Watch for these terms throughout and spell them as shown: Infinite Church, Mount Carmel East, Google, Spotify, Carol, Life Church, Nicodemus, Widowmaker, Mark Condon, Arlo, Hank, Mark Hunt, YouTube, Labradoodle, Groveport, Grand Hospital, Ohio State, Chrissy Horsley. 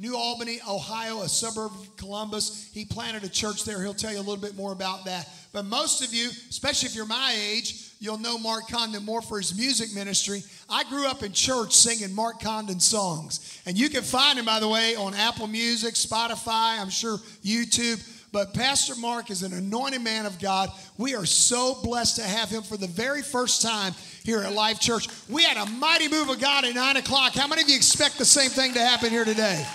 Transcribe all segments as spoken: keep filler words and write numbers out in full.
New Albany, Ohio, a suburb of Columbus. He planted a church there. He'll tell you a little bit more about that. But most of you, especially if you're my age, you'll know Mark Condon more for his music ministry. I grew up in church singing Mark Condon songs. And you can find him, by the way, on Apple Music, Spotify, I'm sure YouTube. But Pastor Mark is an anointed man of God. We are so blessed to have him for the very first time here at Life Church. We had a mighty move of God at nine o'clock. How many of you expect the same thing to happen here today?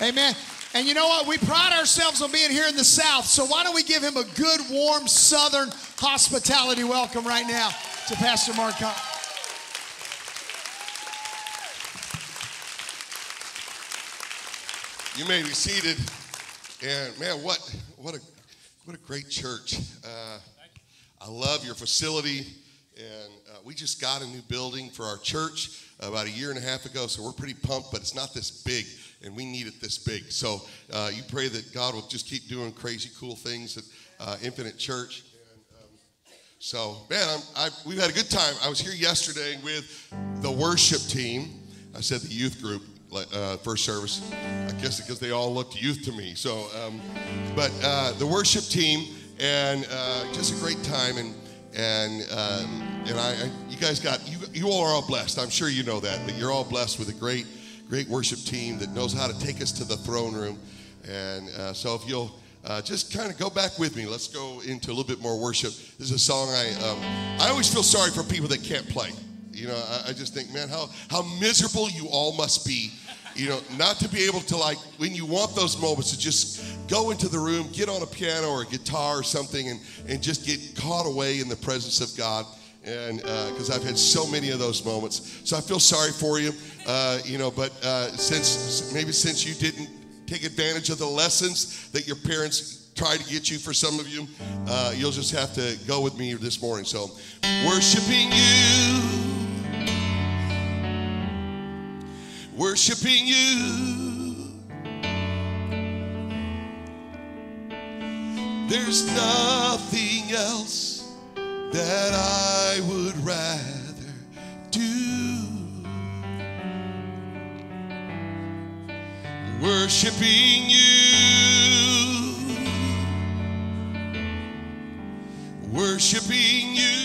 Amen. And you know what? We pride ourselves on being here in the South, so why don't we give him a good, warm, Southern hospitality welcome right now to Pastor Mark Hunt. You may be seated. And man, what what a what a great church! Uh, I love your facility, and uh, we just got a new building for our church about a year and a half ago. So we're pretty pumped, but it's not this big, and we need it this big. So uh, you pray that God will just keep doing crazy, cool things at uh, Infinite Church. And, um, so man, I'm, I, we've had a good time. I was here yesterday with the worship team. I said the youth group. Uh, first service, I guess because they all looked youth to me. So, um, but uh, the worship team, and uh, just a great time, and and um, and I, I, you guys got you you all are all blessed. I'm sure you know that, but you're all blessed with a great, great worship team that knows how to take us to the throne room. And uh, so, if you'll uh, just kind of go back with me, let's go into a little bit more worship. This is a song I um, I always feel sorry for people that can't play. You know, I, I just think, man, how how miserable you all must be. You know, not to be able to, like, when you want those moments, to just go into the room, get on a piano or a guitar or something, and, and just get caught away in the presence of God. And because uh, I've had so many of those moments. So I feel sorry for you, uh, you know, but uh, since maybe since you didn't take advantage of the lessons that your parents tried to get you for some of you, uh, you'll just have to go with me this morning. So worshiping you. Worshiping you, there's nothing else that I would rather do. Worshiping you, worshiping you.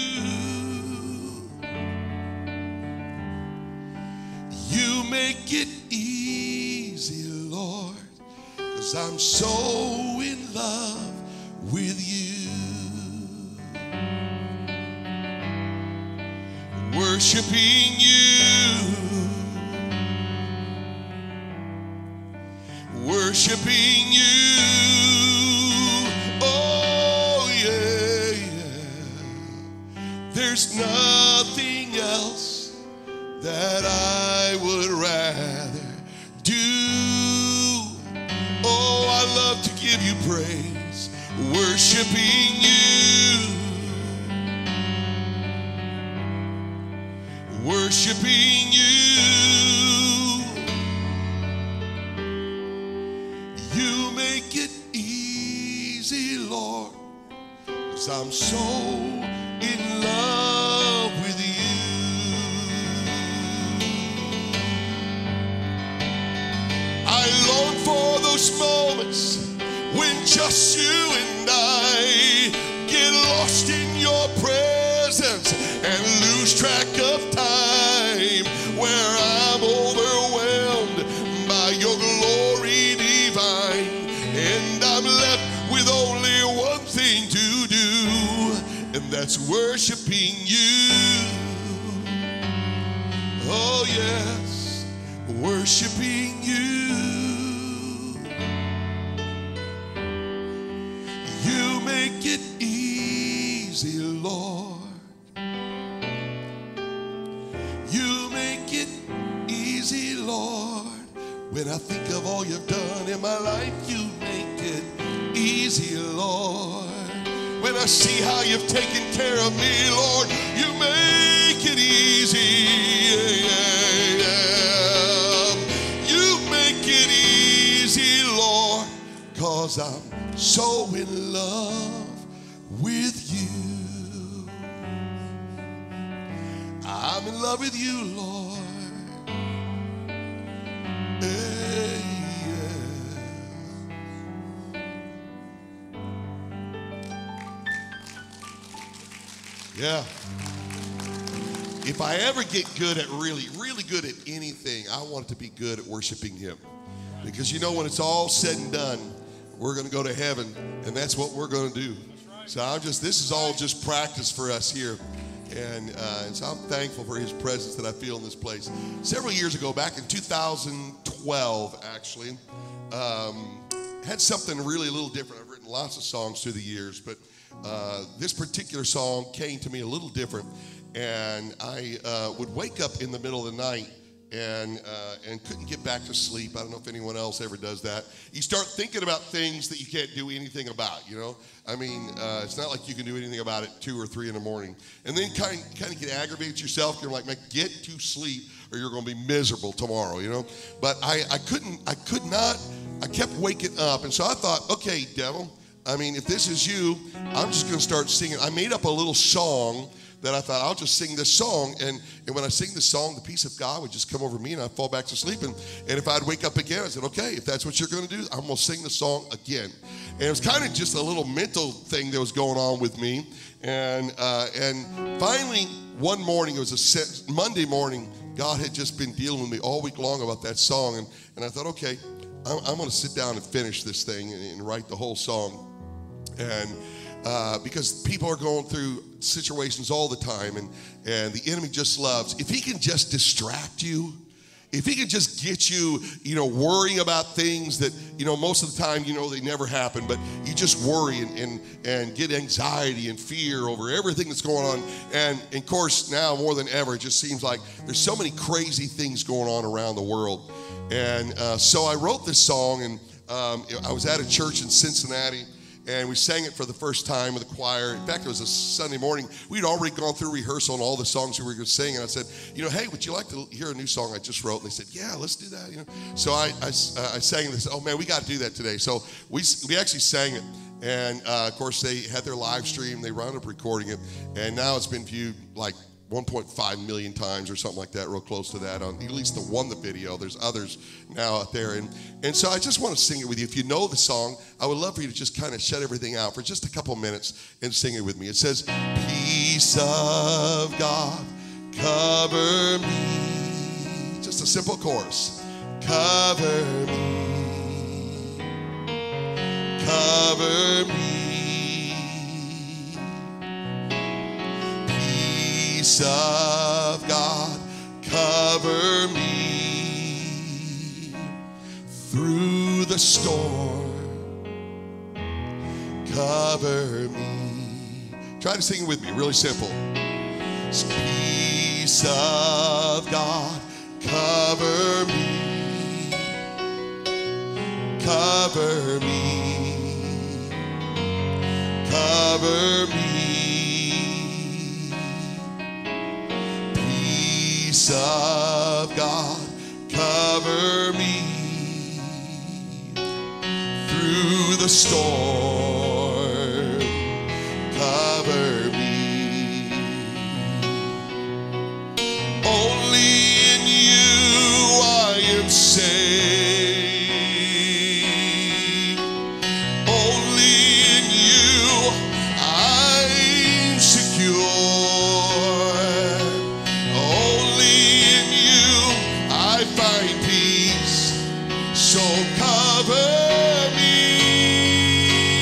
You make it easy, Lord, 'cause I'm so in love with you. Worshiping you, worshiping you. Oh yeah, yeah. There's nothing else that I would rather do. Oh, I love to give you praise, worshiping you, worshiping you. You make it easy, Lord, 'cause I'm so in love. I long for those moments when just you and I get lost in your presence and lose track of time, where I'm overwhelmed by your glory divine, and I'm left with only one thing to do, and that's worshiping you. Oh yes, worshiping you. You make it easy, Lord. You make it easy, Lord. When I think of all you've done in my life, you make it easy, Lord. When I see how you've taken care of me, Lord, you make it easy. Yeah, yeah, yeah. You make it easy, Lord, 'cause I'm so in love with you. I'm in love with you, Lord. Yeah. If I ever get good at really, really good at anything, I want to be good at worshiping him. Because you know, when it's all said and done, we're going to go to heaven, and that's what we're going to do. So I'm just, this is all just practice for us here. And, uh, and so I'm thankful for his presence that I feel in this place. Several years ago, back in two thousand twelve, actually, um, had something really a little different. I've written lots of songs through the years, but Uh, this particular song came to me a little different, and I uh, would wake up in the middle of the night and uh, and couldn't get back to sleep. I don't know if anyone else ever does that. You start thinking about things that you can't do anything about, you know? I mean, uh, it's not like you can do anything about it two or three in the morning. And then kind of, kind of get aggravated at yourself. You're like, man, get to sleep or you're going to be miserable tomorrow, you know? But I, I couldn't, I could not, I kept waking up. And so I thought, okay, devil, I mean, if this is you, I'm just going to start singing. I made up a little song that I thought, I'll just sing this song. And, and when I sing this song, the peace of God would just come over me, and I'd fall back to sleep. And, and if I'd wake up again, I said, okay, if that's what you're going to do, I'm going to sing the song again. And it was kind of just a little mental thing that was going on with me. And, uh, and finally, one morning, it was a set, Monday morning, God had just been dealing with me all week long about that song. And, and I thought, okay, I'm, I'm going to sit down and finish this thing and, and write the whole song. And uh, because people are going through situations all the time, and, and the enemy just loves, if he can just distract you, if he can just get you, you know, worrying about things that, you know, most of the time, you know, they never happen, but you just worry and and, and get anxiety and fear over everything that's going on. And, and, of course, now more than ever, it just seems like there's so many crazy things going on around the world. And uh, so I wrote this song, and um, I was at a church in Cincinnati, and we sang it for the first time with the choir. In fact, it was a Sunday morning. We'd already gone through rehearsal and all the songs we were going to sing. And I said, you know, hey, would you like to hear a new song I just wrote? And they said, yeah, let's do that. You know, so I I, uh, I sang this. Oh man, we got to do that today. So we we actually sang it. And uh, of course, they had their live stream. They wound up recording it, and now it's been viewed like one point five million times or something like that, real close to that, on at least the one, the video. There's others now out there. And, and so I just want to sing it with you. If you know the song, I would love for you to just kind of shut everything out for just a couple minutes and sing it with me. It says, peace of God, cover me. Just a simple chorus. Cover me. Cover me. Peace of God, cover me through the storm. Cover me. Try to sing it with me, really simple. Peace of God, cover me. Cover me. Cover me. Peace of God, cover me through the storm. Cover me. Only in you I am safe. Only in you I'm secure. So cover me.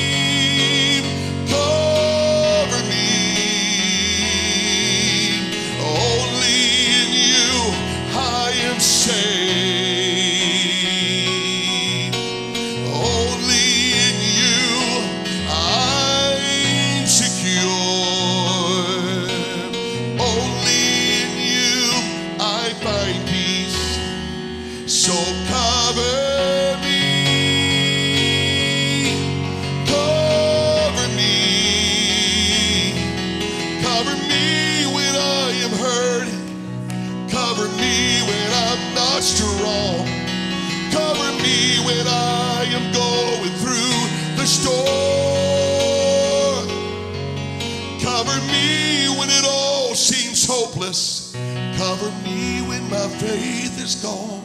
Faith is gone.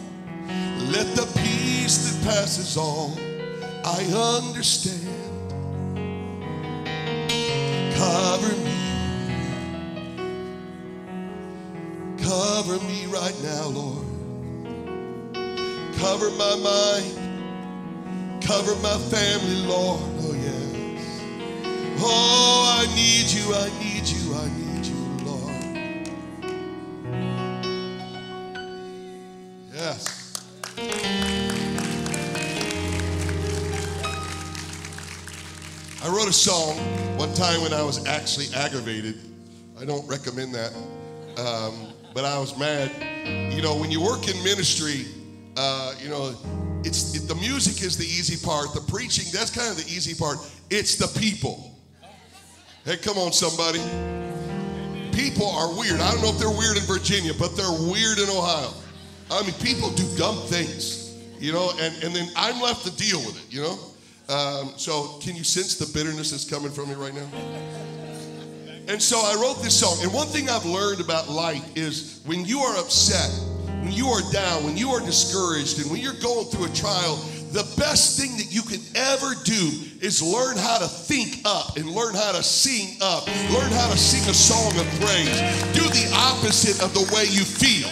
Let the peace that passes all I understand cover me. Cover me right now, Lord. Cover my mind. Cover my family, Lord. Oh, yes. Oh, I need you. I need you. I need you. A song one time when I was actually aggravated. I don't recommend that, um, but I was mad. You know, when you work in ministry, uh, you know, it's it, the music is the easy part. The preaching, that's kind of the easy part. It's the people. Hey, come on, somebody. People are weird. I don't know if they're weird in Virginia, but they're weird in Ohio. I mean, people do dumb things, you know, and, and then I'm left to deal with it, you know. Um, so can you sense the bitterness that's coming from me right now? And so I wrote this song. And one thing I've learned about life is when you are upset, when you are down, when you are discouraged, and when you're going through a trial, the best thing that you can ever do is learn how to think up and learn how to sing up, learn how to sing a song of praise. Do the opposite of the way you feel.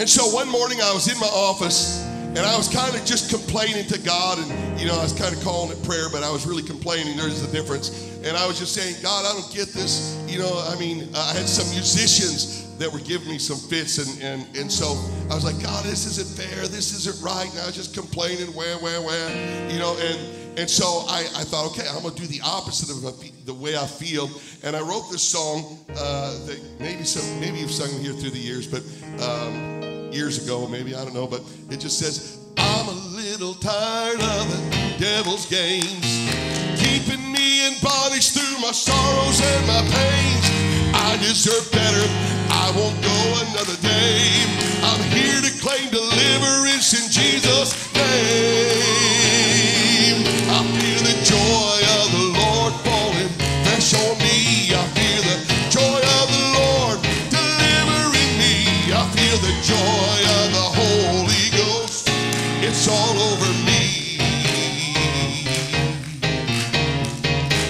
And so one morning I was in my office, and I was kind of just complaining to God, and, you know, I was kind of calling it prayer, but I was really complaining. There's a difference. And I was just saying, God, I don't get this. You know, I mean, I had some musicians that were giving me some fits, and, and, and so I was like, God, this isn't fair. This isn't right. And I was just complaining, where, where, where, you know, and, and so I, I thought, okay, I'm going to do the opposite of the way I feel. And I wrote this song uh, that maybe some, maybe you've sung here through the years, but... Um, years ago, maybe, I don't know, but it just says, I'm a little tired of the devil's games, keeping me in bondage through my sorrows and my pains. I deserve better. I won't go another day. I'm here to claim deliverance in Jesus' name. I feel the joy of the Lord falling fresh on me. I feel the joy of the Lord delivering me. I feel the joy. It's all over me.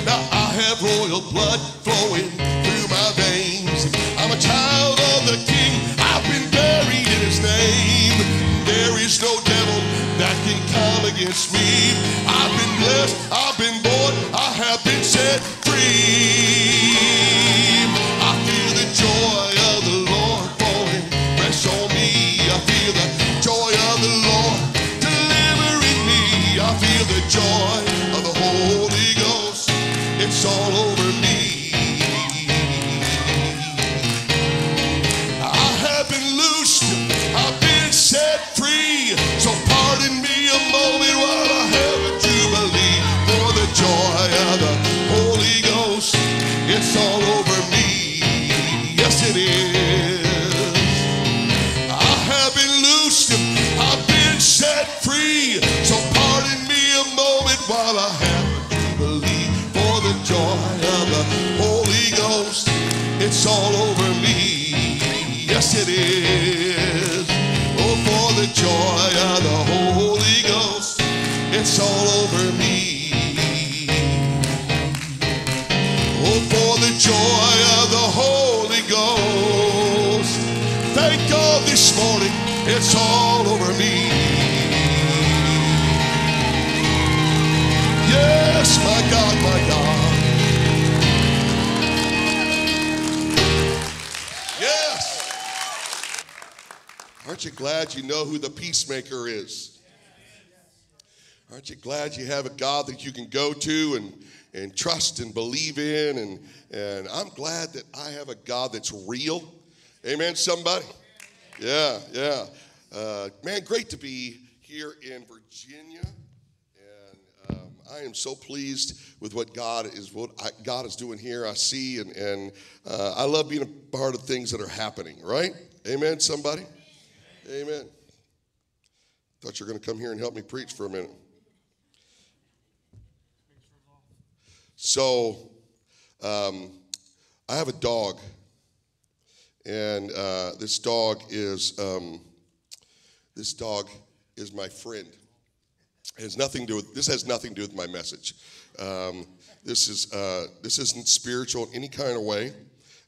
Now I have royal blood flowing through my veins. I'm a child of the King. I've been buried in his name. There is no devil that can come against me. I've been blessed. I've been born. I have been set free. I feel the joy of the Lord falling fresh on me. I feel the joy of the Lord. I feel the joy of the Holy Ghost. It's all over me. I have been loosed. I've been set free. So pardon me a moment while I have a jubilee. For the joy of the Holy Ghost. It's all over me. Yes, it is. I have been loosed. I've been set free. So while I have to believe for the joy of the Holy Ghost, it's all over me. Yes, it is. Oh, for the joy of the Holy Ghost, it's all over me. Oh, for the joy of the Holy Ghost. Thank God this morning, it's all over me. Yes, my God, my God. Yes. Aren't you glad you know who the peacemaker is? Aren't you glad you have a God that you can go to and, and trust and believe in? And, and I'm glad that I have a God that's real. Amen, somebody? Yeah, yeah. Uh, man, great to be here in Virginia. And um, I am so pleased with what God is what I, God is doing here. I see, and, and uh, I love being a part of things that are happening, right? Amen, somebody? Amen. Amen. Thought you were going to come here and help me preach for a minute. So, um, I have a dog. And uh, this dog is um, this dog is my friend. It has nothing to do with this. Has nothing to do with my message. Um, this is uh, this isn't spiritual in any kind of way.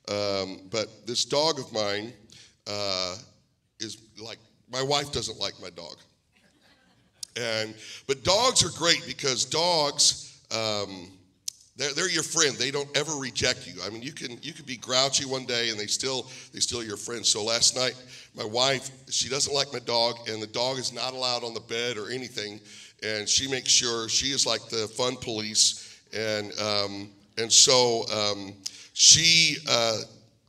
Um, but this dog of mine uh, is like my wife doesn't like my dog. And but dogs are great because dogs. Um, They're, they're your friend. They don't ever reject you. I mean, you can you can be grouchy one day, and they still they still your friend. So last night, my wife, she doesn't like my dog, and the dog is not allowed on the bed or anything, and she makes sure she is like the fun police. And um, and so um, she uh,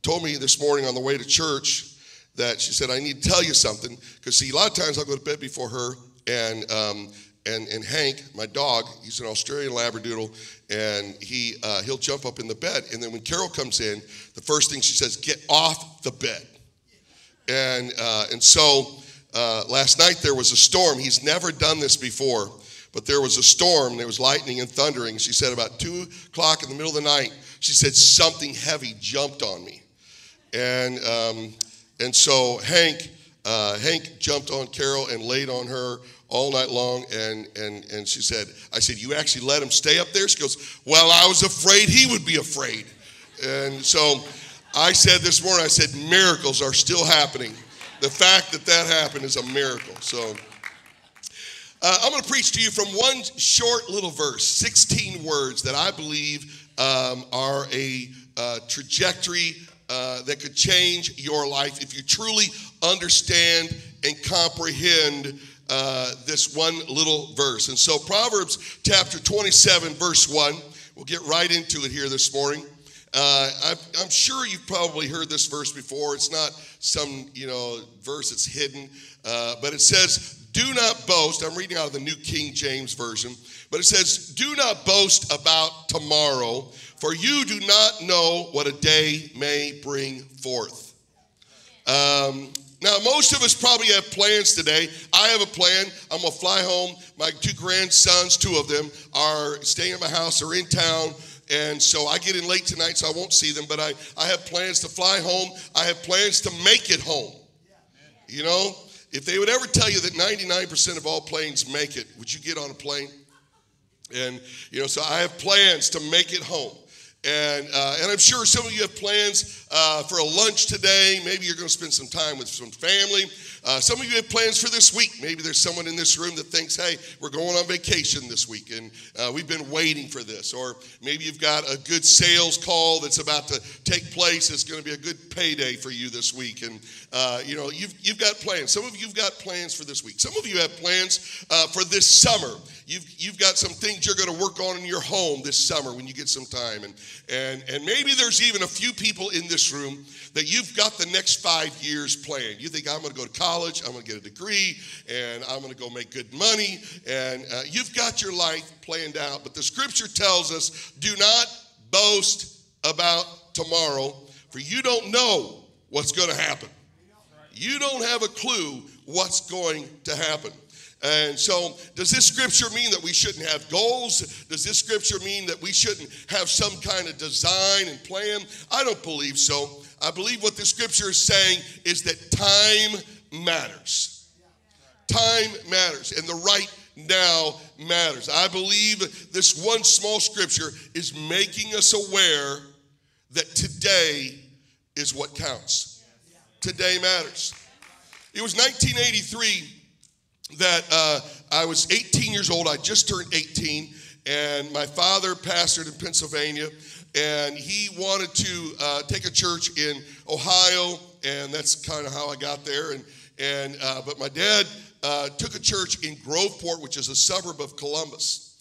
told me this morning on the way to church that she said, I need to tell you something, because see, a lot of times I'll go to bed before her, and um, And, and Hank, my dog, he's an Australian Labradoodle, and he, uh, he'll jump up in the bed. And then when Carol comes in, the first thing she says, get off the bed. And, uh, and so uh, last night there was a storm. He's never done this before, but there was a storm. There was lightning and thundering. She said about two o'clock in the middle of the night, she said, something heavy jumped on me. And, um, and so Hank, uh, Hank jumped on Carol and laid on her all night long, and and and she said, I said, you actually let him stay up there? She goes, well, I was afraid he would be afraid. And so I said this morning, I said, miracles are still happening. The fact that that happened is a miracle. So uh, I'm going to preach to you from one short little verse, sixteen words that I believe um, are a uh, trajectory uh, that could change your life if you truly understand and comprehend Uh, this one little verse. And so Proverbs chapter twenty-seven, verse one, we'll get right into it here this morning. Uh, I've, I'm sure you've probably heard this verse before. It's not some, you know, verse that's hidden, uh, but it says, do not boast. I'm reading out of the New King James Version, but it says, do not boast about tomorrow, for you do not know what a day may bring forth. Um Now, most of us probably have plans today. I have a plan. I'm going to fly home. My two grandsons, two of them, are staying at my house. They're in town. And so I get in late tonight, so I won't see them. But I, I have plans to fly home. I have plans to make it home. You know, if they would ever tell you that ninety-nine percent of all planes make it, would you get on a plane? And, you know, so I have plans to make it home. And, uh, and I'm sure some of you have plans uh, for a lunch today. Maybe you're going to spend some time with some family. Uh, some of you have plans for this week. Maybe there's someone in this room that thinks, hey, we're going on vacation this week, and uh, we've been waiting for this. Or maybe you've got a good sales call that's about to take place. It's going to be a good payday for you this week. And, uh, you know, you've, you've got plans. Some of you have got plans for this week. Some of you have plans uh, for this summer. You've, you've got some things you're going to work on in your home this summer when you get some time. And, and, and maybe there's even a few people in this room that you've got the next five years planned. You think, I'm going to go to college. I'm going to get a degree, and I'm going to go make good money, and uh, you've got your life planned out. But the scripture tells us, do not boast about tomorrow, for you don't know what's going to happen. You don't have a clue what's going to happen. And so does this scripture mean that we shouldn't have goals? Does this scripture mean that we shouldn't have some kind of design and plan? I don't believe so. I believe what the scripture is saying is that time matters. Time matters, and the right now matters. I believe this one small scripture is making us aware that today is what counts. Today matters. It was nineteen eighty-three that uh, I was eighteen years old. I just turned eighteen, and my father pastored in Pennsylvania, and he wanted to uh, take a church in Ohio, and that's kind of how I got there. And and uh, but my dad uh, took a church in Groveport, which is a suburb of Columbus.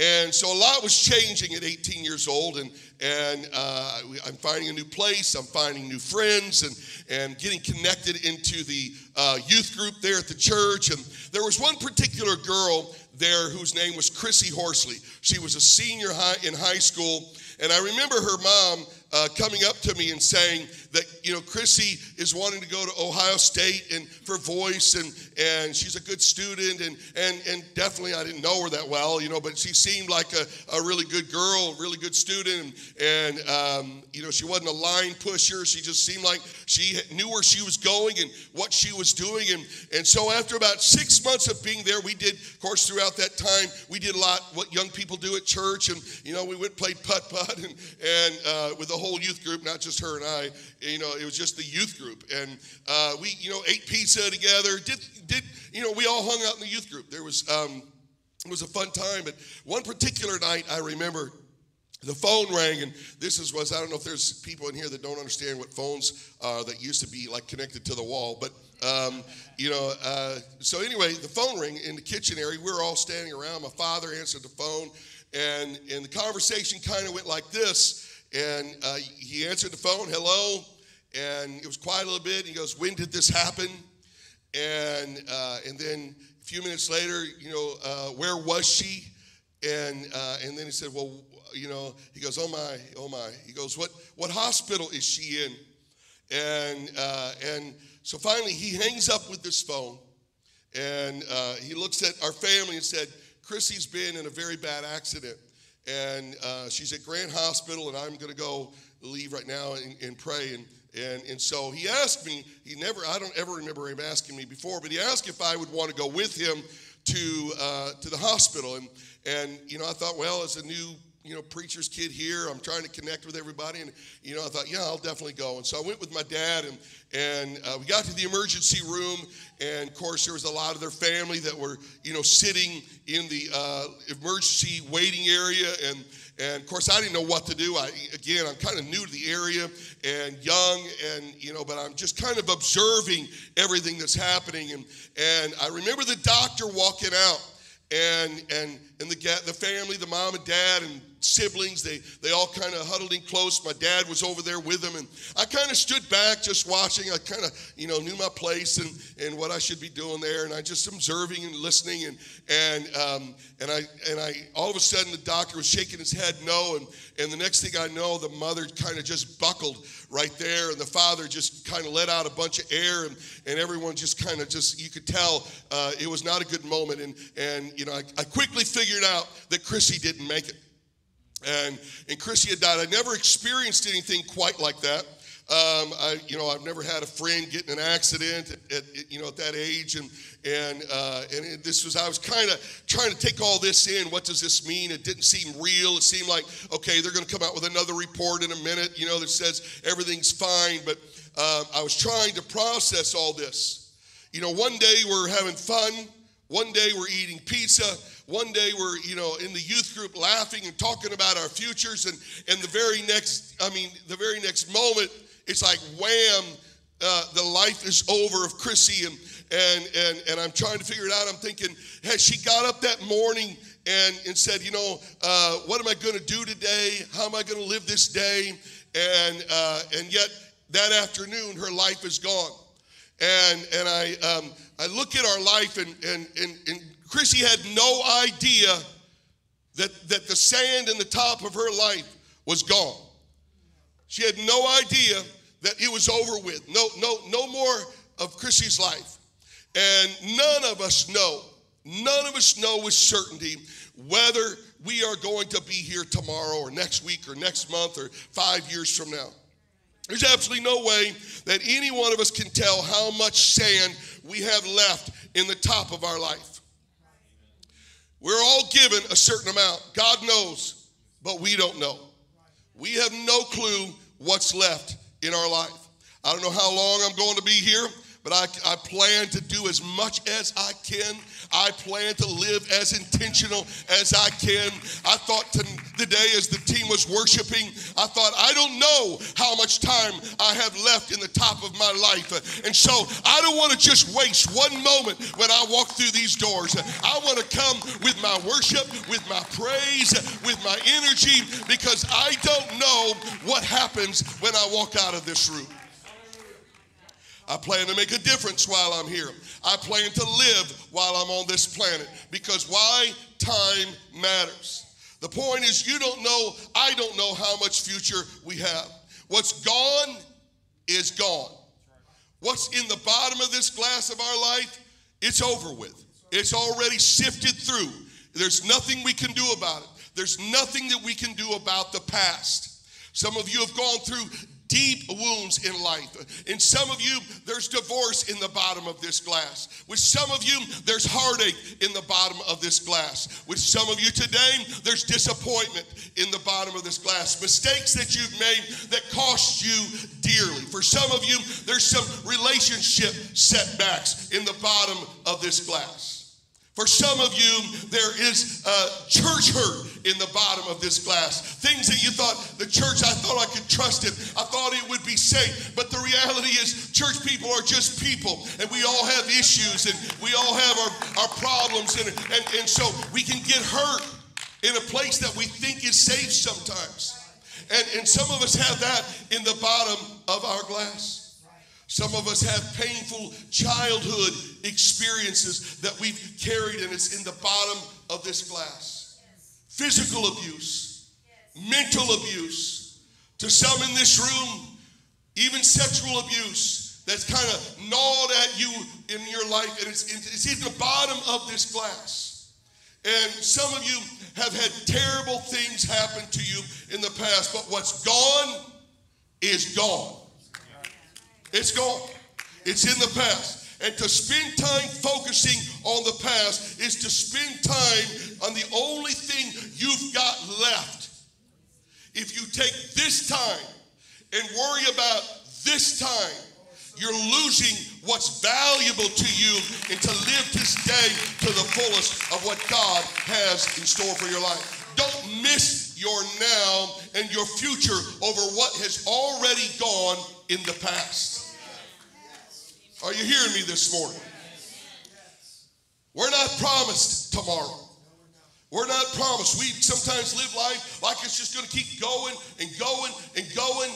And so a lot was changing at eighteen years old, and and uh, I'm finding a new place, I'm finding new friends, and, and getting connected into the uh, youth group there at the church. And there was one particular girl there whose name was Chrissy Horsley. She was a senior high in high school, and I remember her mom uh, coming up to me and saying that, you know, Chrissy is wanting to go to Ohio State and for voice, and and she's a good student, and and and definitely I didn't know her that well, you know, but she seemed like a, a really good girl, really good student, and, and um, you know, she wasn't a line pusher. She just seemed like she knew where she was going and what she was doing, and and so after about six months of being there, we did, of course, throughout that time, we did a lot what young people do at church, and you know, we went and played putt putt. And, and uh, with the whole youth group, not just her and I, you know, it was just the youth group. And uh, we, you know, ate pizza together. Did, did you know, we all hung out in the youth group. There was, um, it was a fun time. But one particular night, I remember the phone rang, and this is was, I don't know if there's people in here that don't understand what phones are that used to be, like, connected to the wall. But, um, you know, uh, so anyway, the phone rang in the kitchen area. We were all standing around. My father answered the phone. And, and the conversation kind of went like this, and uh, he answered the phone, hello, and it was quiet a little bit, and he goes, when did this happen? And, uh, and then a few minutes later, you know, uh, where was she? And, uh, and then he said, well, you know, he goes, oh my, oh my. He goes, what, what hospital is she in? And, uh, and so finally he hangs up with this phone, and uh, he looks at our family and said, Chrissy's been in a very bad accident, and uh, she's at Grand Hospital, and I'm going to go leave right now and, and pray. And, and and so he asked me, he never, I don't ever remember him asking me before, but he asked if I would want to go with him to uh, to the hospital. And, and, you know, I thought, well, as a new, you know, preacher's kid here, I'm trying to connect with everybody. And, you know, I thought, yeah, I'll definitely go. And so I went with my dad, and and uh, we got to the emergency room, and of course there was a lot of their family that were, you know, sitting in the uh, emergency waiting area, and and of course I didn't know what to do. I again, I'm kind of new to the area and young, and you know, but I'm just kind of observing everything that's happening, and and I remember the doctor walking out, and and and the the family, the mom and dad and siblings, they they all kind of huddled in close. My dad was over there with them, and I kind of stood back just watching. I kind of, you know, knew my place and and what I should be doing there, and I just observing and listening, and and um and I and I all of a sudden the doctor was shaking his head no, and and the next thing I know, the mother kind of just buckled right there, and the father just kind of let out a bunch of air, and and everyone just kind of just, you could tell uh, it was not a good moment, and and you know, I, I quickly figured out that Chrissy didn't make it. And, and Chrissy had died. I never experienced anything quite like that. Um, I, you know, I've never had a friend get in an accident at, at, you know, at that age, and and uh, and this was, I was kind of trying to take all this in. What does this mean? It didn't seem real. It seemed like, okay, they're going to come out with another report in a minute, you know, that says everything's fine. But um, I was trying to process all this. You know, one day we're having fun. One day we're eating pizza. One day we're, you know, in the youth group laughing and talking about our futures, and, and the very next, I mean, the very next moment, it's like wham, uh, the life is over of Chrissy, and and and and I'm trying to figure it out. I'm thinking, has she got up that morning and and said, you know, uh, what am I going to do today? How am I going to live this day? And uh, and yet that afternoon, her life is gone, and and I um, I look at our life, and and and and. Chrissy had no idea that, that the sand in the top of her life was gone. She had no idea that it was over with. No, no, no more of Chrissy's life. And none of us know, none of us know with certainty whether we are going to be here tomorrow or next week or next month or five years from now. There's absolutely no way that any one of us can tell how much sand we have left in the top of our life. We're all given a certain amount. God knows, but we don't know. We have no clue what's left in our life. I don't know how long I'm going to be here. but I, I plan to do as much as I can. I plan to live as intentional as I can. I thought to, today as the team was worshiping, I thought, I don't know how much time I have left in the top of my life. And so I don't want to just waste one moment when I walk through these doors. I want to come with my worship, with my praise, with my energy, because I don't know what happens when I walk out of this room. I plan to make a difference while I'm here. I plan to live while I'm on this planet, because why? Time matters. The point is, you don't know, I don't know how much future we have. What's gone is gone. What's in the bottom of this glass of our life, it's over with. It's already sifted through. There's nothing we can do about it. There's nothing that we can do about the past. Some of you have gone through deep wounds in life. In some of you, there's divorce in the bottom of this glass. With some of you, there's heartache in the bottom of this glass. With some of you today, there's disappointment in the bottom of this glass. Mistakes that you've made that cost you dearly. For some of you, there's some relationship setbacks in the bottom of this glass. For some of you, there is uh, church hurt in the bottom of this glass. Things that you thought, the church, I thought I could trust it. I thought it would be safe. But the reality is, church people are just people. And we all have issues. And we all have our, our problems. And, and, and so we can get hurt in a place that we think is safe sometimes. And, and some of us have that in the bottom of our glass. Some of us have painful childhood experiences that we've carried, and it's in the bottom of this glass. Yes. Physical abuse, yes. Mental abuse, to some in this room, even sexual abuse that's kind of gnawed at you in your life, and it's, it's in the bottom of this glass. And some of you have had terrible things happen to you in the past, but what's gone is gone. It's gone. It's in the past. And to spend time focusing on the past is to spend time on the only thing you've got left. If you take this time and worry about this time, you're losing what's valuable to you, and to live this day to the fullest of what God has in store for your life. Don't miss your now and your future over what has already gone in the past. Are you hearing me this morning? We're not promised tomorrow. We're not promised. We sometimes live life like it's just going to keep going and going and going.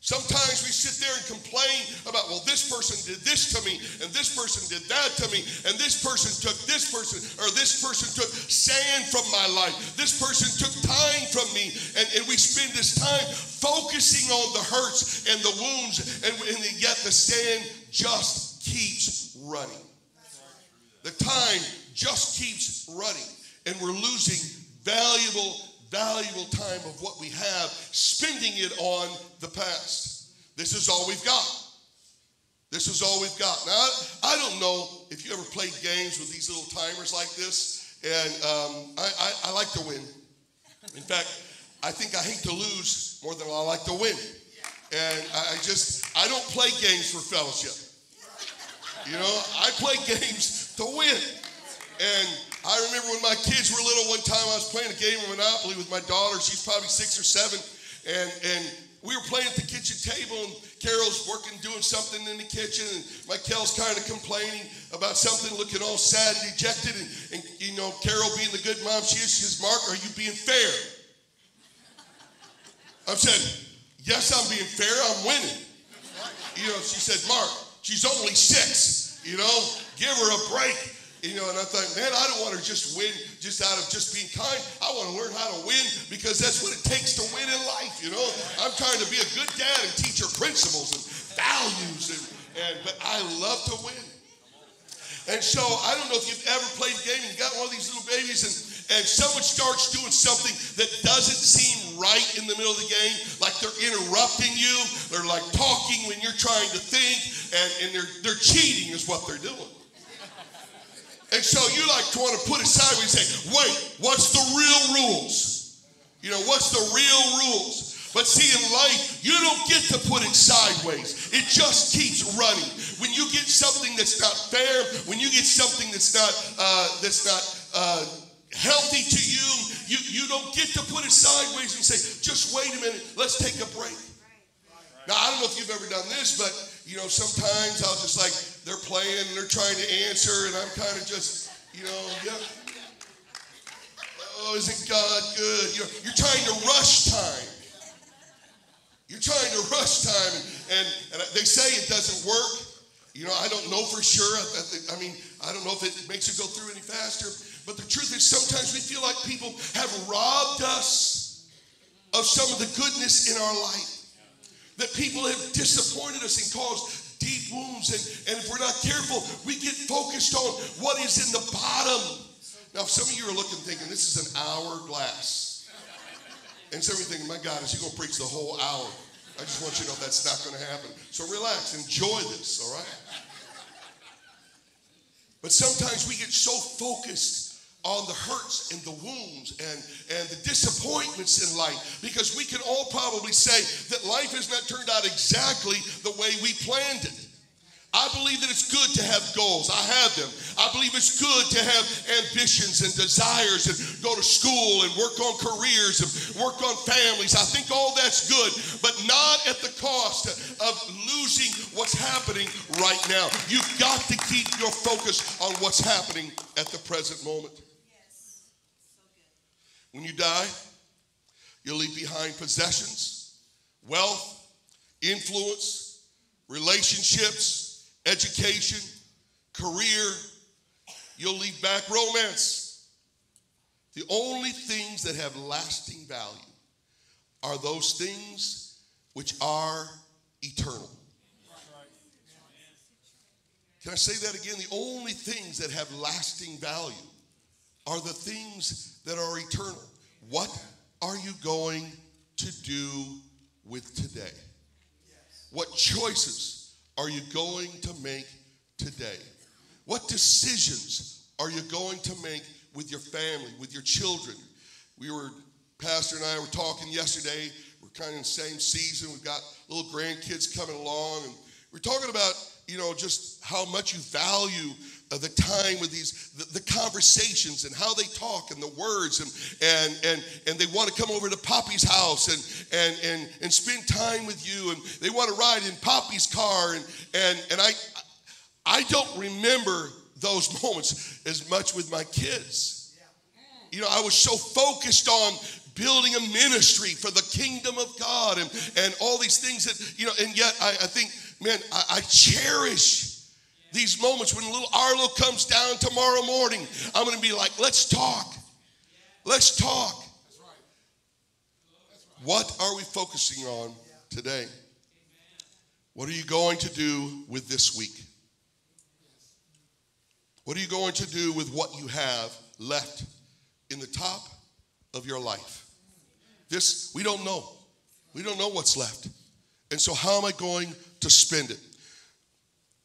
Sometimes we sit there and complain about, well, this person did this to me, and this person did that to me, and this person took this person, or this person took sand from my life. This person took time from me, and, and we spend this time focusing on the hurts and the wounds, and, and yet the sand just keeps running. The time just keeps running, and we're losing valuable valuable time of what we have, spending it on the past. This is all we've got. This is all we've got. Now, I, I don't know if you ever played games with these little timers like this, and um, I, I, I like to win. In fact, I think I hate to lose more than I like to win. And I, I just, I don't play games for fellowship. You know, I play games to win. And I remember when my kids were little, one time I was playing a game of Monopoly with my daughter. She's probably six or seven. And, and we were playing at the kitchen table, and Carol's working, doing something in the kitchen. And Michael's kind of complaining about something, looking all sad and dejected. And, and, you know, Carol, being the good mom she is, she says, Mark, are you being fair? I said, yes, I'm being fair. I'm winning. You know, she said, Mark, she's only six. You know, give her a break. You know, and I thought, man, I don't want to just win just out of just being kind. I want to learn how to win, because that's what it takes to win in life, you know. I'm trying to be a good dad and teach her principles and values, and, and but I love to win. And so I don't know if you've ever played a game and you got one of these little babies, and, and someone starts doing something that doesn't seem right in the middle of the game, like they're interrupting you, they're like talking when you're trying to think, and, and they're, they're cheating is what they're doing. And so you like to want to put it sideways and say, wait, what's the real rules? You know, what's the real rules? But see, in life, you don't get to put it sideways. It just keeps running. When you get something that's not fair, when you get something that's not uh, that's not uh, healthy to you, you, you don't get to put it sideways and say, just wait a minute, let's take a break. Now, I don't know if you've ever done this, but, you know, sometimes I'll just like, they're playing and they're trying to answer, and I'm kind of just, you know, yeah. Oh, isn't God good? You're, you're trying to rush time. You're trying to rush time, and, and, and they say it doesn't work. You know, I don't know for sure. I, I, I mean, I don't know if it makes it go through any faster. But the truth is, sometimes we feel like people have robbed us of some of the goodness in our life. That people have disappointed us and caused deep wounds. And, and if we're not careful, we get focused on what is in the bottom. Now, if some of you are looking thinking, this is an hourglass. And some of you thinking, my God, is he going to preach the whole hour? I just want you to know that's not going to happen. So relax. Enjoy this, all right? But sometimes we get so focused on the hurts and the wounds and, and the disappointments in life, because we can all probably say that life has not turned out exactly the way we planned it. I believe that it's good to have goals. I have them. I believe it's good to have ambitions and desires and go to school and work on careers and work on families. I think all that's good, but not at the cost of losing what's happening right now. You've got to keep your focus on what's happening at the present moment. Yes. So good. When you die, you'll leave behind possessions, wealth, influence, relationships, education, career. You'll leave back romance. The only things that have lasting value are those things which are eternal. Can I say that again? The only things that have lasting value are the things that are eternal. What are you going to do with today? What choices are you going to make today? What decisions are you going to make with your family, with your children? We were, Pastor and I were talking yesterday. We're kind of in the same season. We've got little grandkids coming along. And we're talking about, you know, just how much you value uh, the time with these, the, the conversations and how they talk and the words. And, and, and, and they want to come over to Poppy's house and, and, and, and spend time with you. And they want to ride in Poppy's car. And, and, and I, I don't remember those moments as much with my kids. You know, I was so focused on building a ministry for the kingdom of God and, and all these things that, you know, and yet I, I think, man, I, I cherish these moments. When little Arlo comes down tomorrow morning, I'm going to be like, let's talk. Let's talk. That's right. That's right. What are we focusing on today? Amen. What are you going to do with this week? What are you going to do with what you have left in the top of your life? This, we don't know. We don't know what's left. And so how am I going to spend it?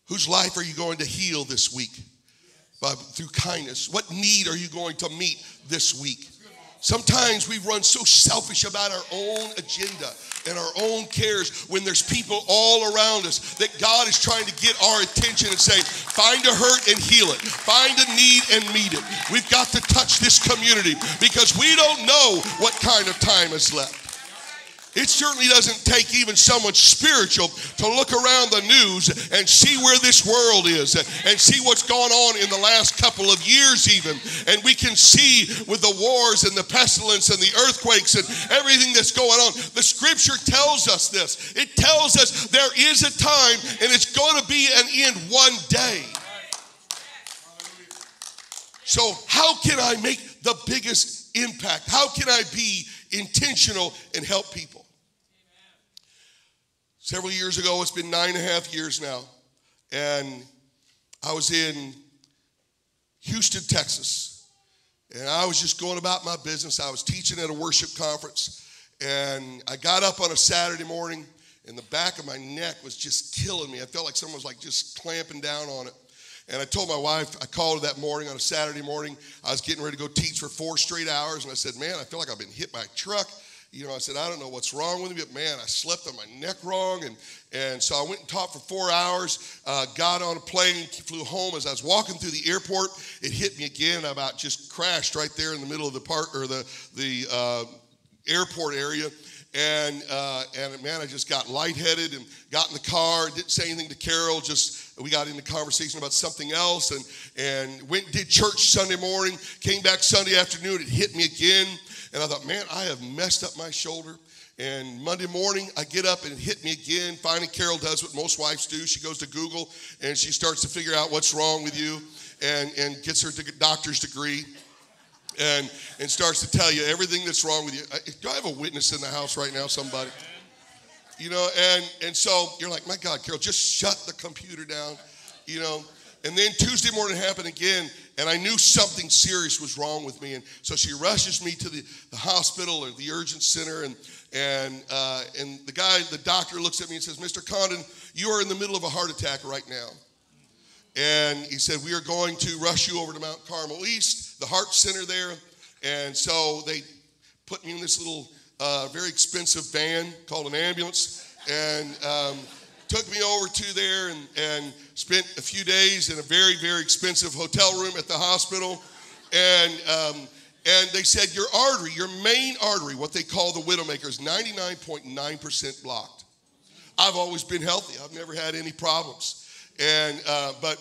Whose life are you going to heal this week? By, through kindness. What need are you going to meet this week? Sometimes we run so selfish about our own agenda and our own cares when there's people all around us that God is trying to get our attention and say, find a hurt and heal it. Find a need and meet it. We've got to touch this community because we don't know what kind of time is left. It certainly doesn't take even someone spiritual to look around the news and see where this world is and see what's gone on in the last couple of years even. And we can see with the wars and the pestilence and the earthquakes and everything that's going on. The scripture tells us this. It tells us there is a time and it's going to be an end one day. So how can I make the biggest impact? How can I be intentional and help people? Amen. Several years ago, it's been nine and a half years now, and I was in Houston, Texas, and I was just going about my business. I was teaching at a worship conference, and I got up on a Saturday morning, and the back of my neck was just killing me. I felt like someone was like just clamping down on it. And I told my wife, I called her that morning on a Saturday morning. I was getting ready to go teach for four straight hours. And I said, man, I feel like I've been hit by a truck. you know, I said, I don't know what's wrong with me, but man, I slept on my neck wrong. And, and so I went and taught for four hours, uh, got on a plane, flew home. As I was walking through the airport, it hit me again. And I about just crashed right there in the middle of the park or the, the uh, airport area. And, uh, and man, I just got lightheaded and got in the car, didn't say anything to Carol, just we got into conversation about something else, and, and went and did church Sunday morning, came back Sunday afternoon, it hit me again, and I thought, man, I have messed up my shoulder. And Monday morning, I get up and it hit me again. Finally, Carol does what most wives do. She goes to Google, and she starts to figure out what's wrong with you, and, and gets her doctor's degree. And, and starts to tell you everything that's wrong with you. Do I have a witness in the house right now, somebody? You know, and, and so you're like, my God, Carol, just shut the computer down, you know. And then Tuesday morning happened again, and I knew something serious was wrong with me. And so she rushes me to the, the hospital or the urgent center, and, and, uh, and the guy, the doctor looks at me and says, Mister Condon, you are in the middle of a heart attack right now. And he said, we are going to rush you over to Mount Carmel East, the heart center there. And so they put me in this little uh, very expensive van called an ambulance, and um, took me over to there, and, and spent a few days in a very, very expensive hotel room at the hospital. And, um, and they said, your artery, your main artery, what they call the Widowmaker, is ninety-nine point nine percent blocked. I've always been healthy. I've never had any problems. And, uh, but